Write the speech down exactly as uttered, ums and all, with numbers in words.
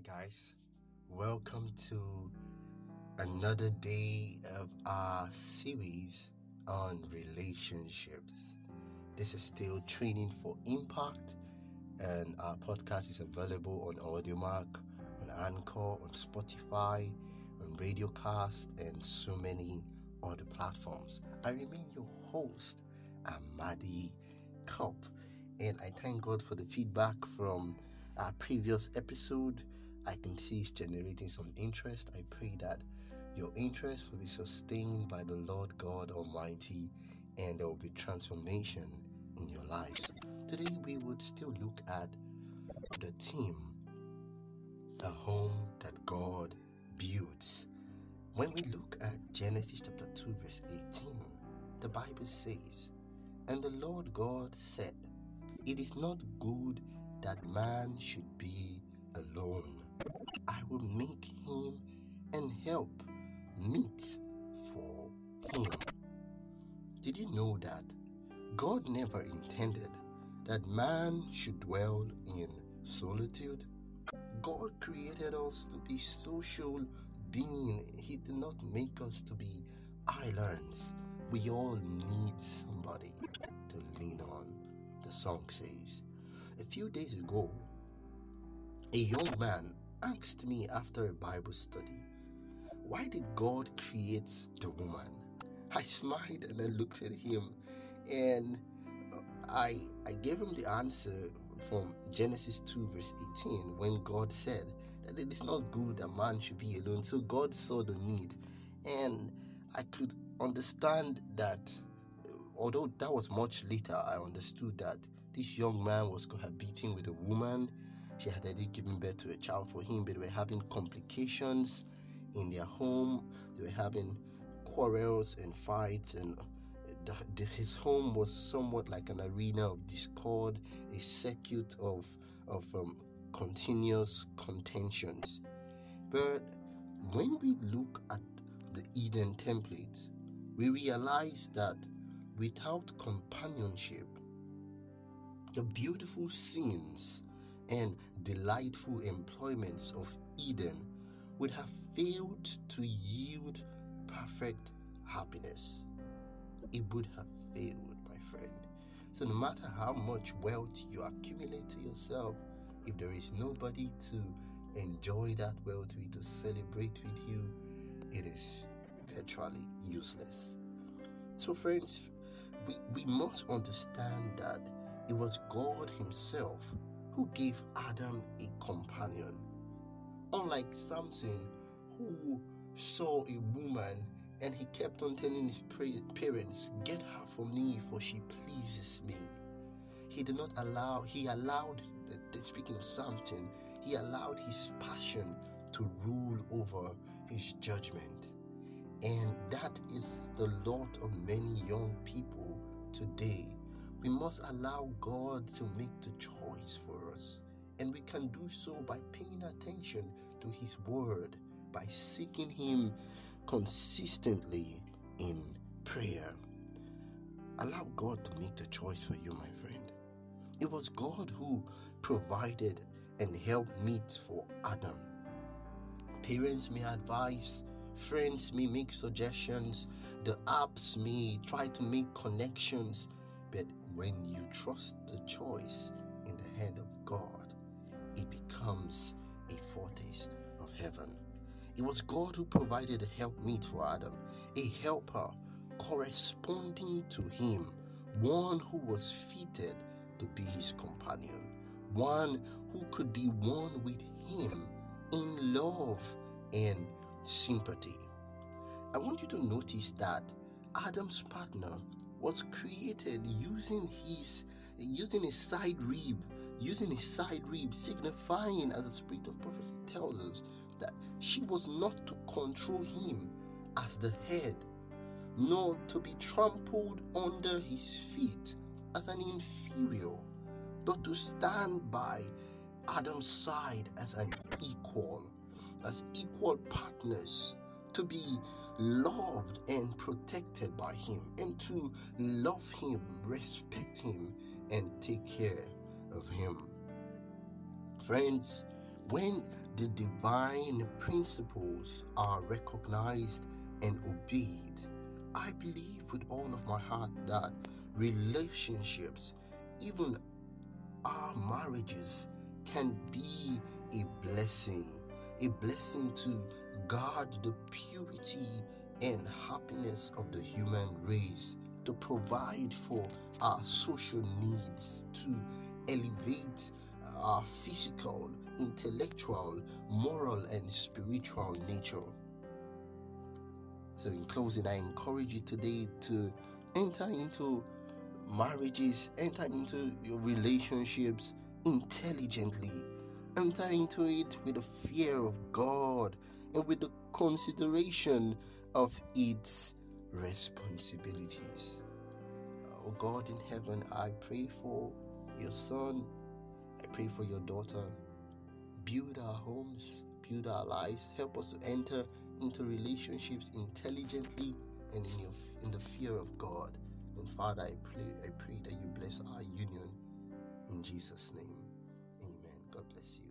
Hi guys, welcome to another day of our series on relationships. This is still Training for Impact, and our podcast is available on Audiomack, on Anchor, on Spotify, on RadioCast, and so many other platforms. I remain your host, Amadi Kulp, and I thank God for the feedback from our previous episode. I can see it's generating some interest. I pray that your interest will be sustained by the Lord God Almighty, and there will be transformation in your lives. Today we would still look at the theme, the home that God builds. When we look at Genesis chapter two verse eighteen, the Bible says, "And the Lord God said, it is not good that man should be alone. I will make him and help meet for him." Did you know that God never intended that man should dwell in solitude? God created us to be social beings. He did not make us to be islands. We all need somebody to lean on, the song says. A few days ago, a young man asked me after a Bible study, why did God create the woman? I smiled and I looked at him, and I I gave him the answer from Genesis two verse eighteen, when God said that it is not good that man should be alone. So God saw the need, and I could understand that, although that was much later. I understood that this young man was cohabiting with a woman. She had already given birth to a child for him, but they were having complications in their home. They were having quarrels and fights, and the, the, his home was somewhat like an arena of discord, a circuit of, of um, continuous contentions. But when we look at the Eden template, we realize that without companionship, the beautiful scenes and delightful employments of Eden would have failed to yield perfect happiness. It would have failed, my friend. So no matter how much wealth you accumulate to yourself, if there is nobody to enjoy that wealth with, to celebrate with you, it is virtually useless. So friends, we, we must understand that it was God himself who gave Adam a companion. Unlike Samson, who saw a woman and he kept on telling his parents, "Get her for me, for she pleases me." He did not allow, he allowed, speaking of Samson, he allowed his passion to rule over his judgment. And that is the lot of many young people today. We must allow God to make the choice for us. And we can do so by paying attention to his word, by seeking him consistently in prayer. Allow God to make the choice for you, my friend. It was God who provided and helped meet for Adam. Parents may advise, friends may make suggestions, the apps may try to make connections, but when you trust the choice in the hand of God, it becomes a foretaste of heaven. It was God who provided a helpmeet for Adam, a helper corresponding to him, one who was fitted to be his companion, one who could be one with him in love and sympathy. I want you to notice that Adam's partner was created using his using his side rib, using his side rib, signifying, as the spirit of prophecy tells us, that she was not to control him as the head, nor to be trampled under his feet as an inferior, but to stand by Adam's side as an equal, as equal partners, to be loved and protected by him, and to love him, respect him, and take care of him. Friends, When the divine principles are recognized and obeyed, I believe with all of my heart that relationships, even our marriages, can be a blessing, a blessing to guard the purity and happiness of the human race, to provide for our social needs, to elevate our physical, intellectual, moral, and spiritual nature. So in closing, I encourage you today to enter into marriages, enter into your relationships intelligently, enter into it with the fear of God and with the consideration of its responsibilities. Oh God in heaven, I pray for your son, I pray for your daughter. Build our homes, build our lives, help us to enter into relationships intelligently and in, your, in the fear of God. And Father, I pray, I pray that you bless our union in Jesus' name. Amen. God bless you.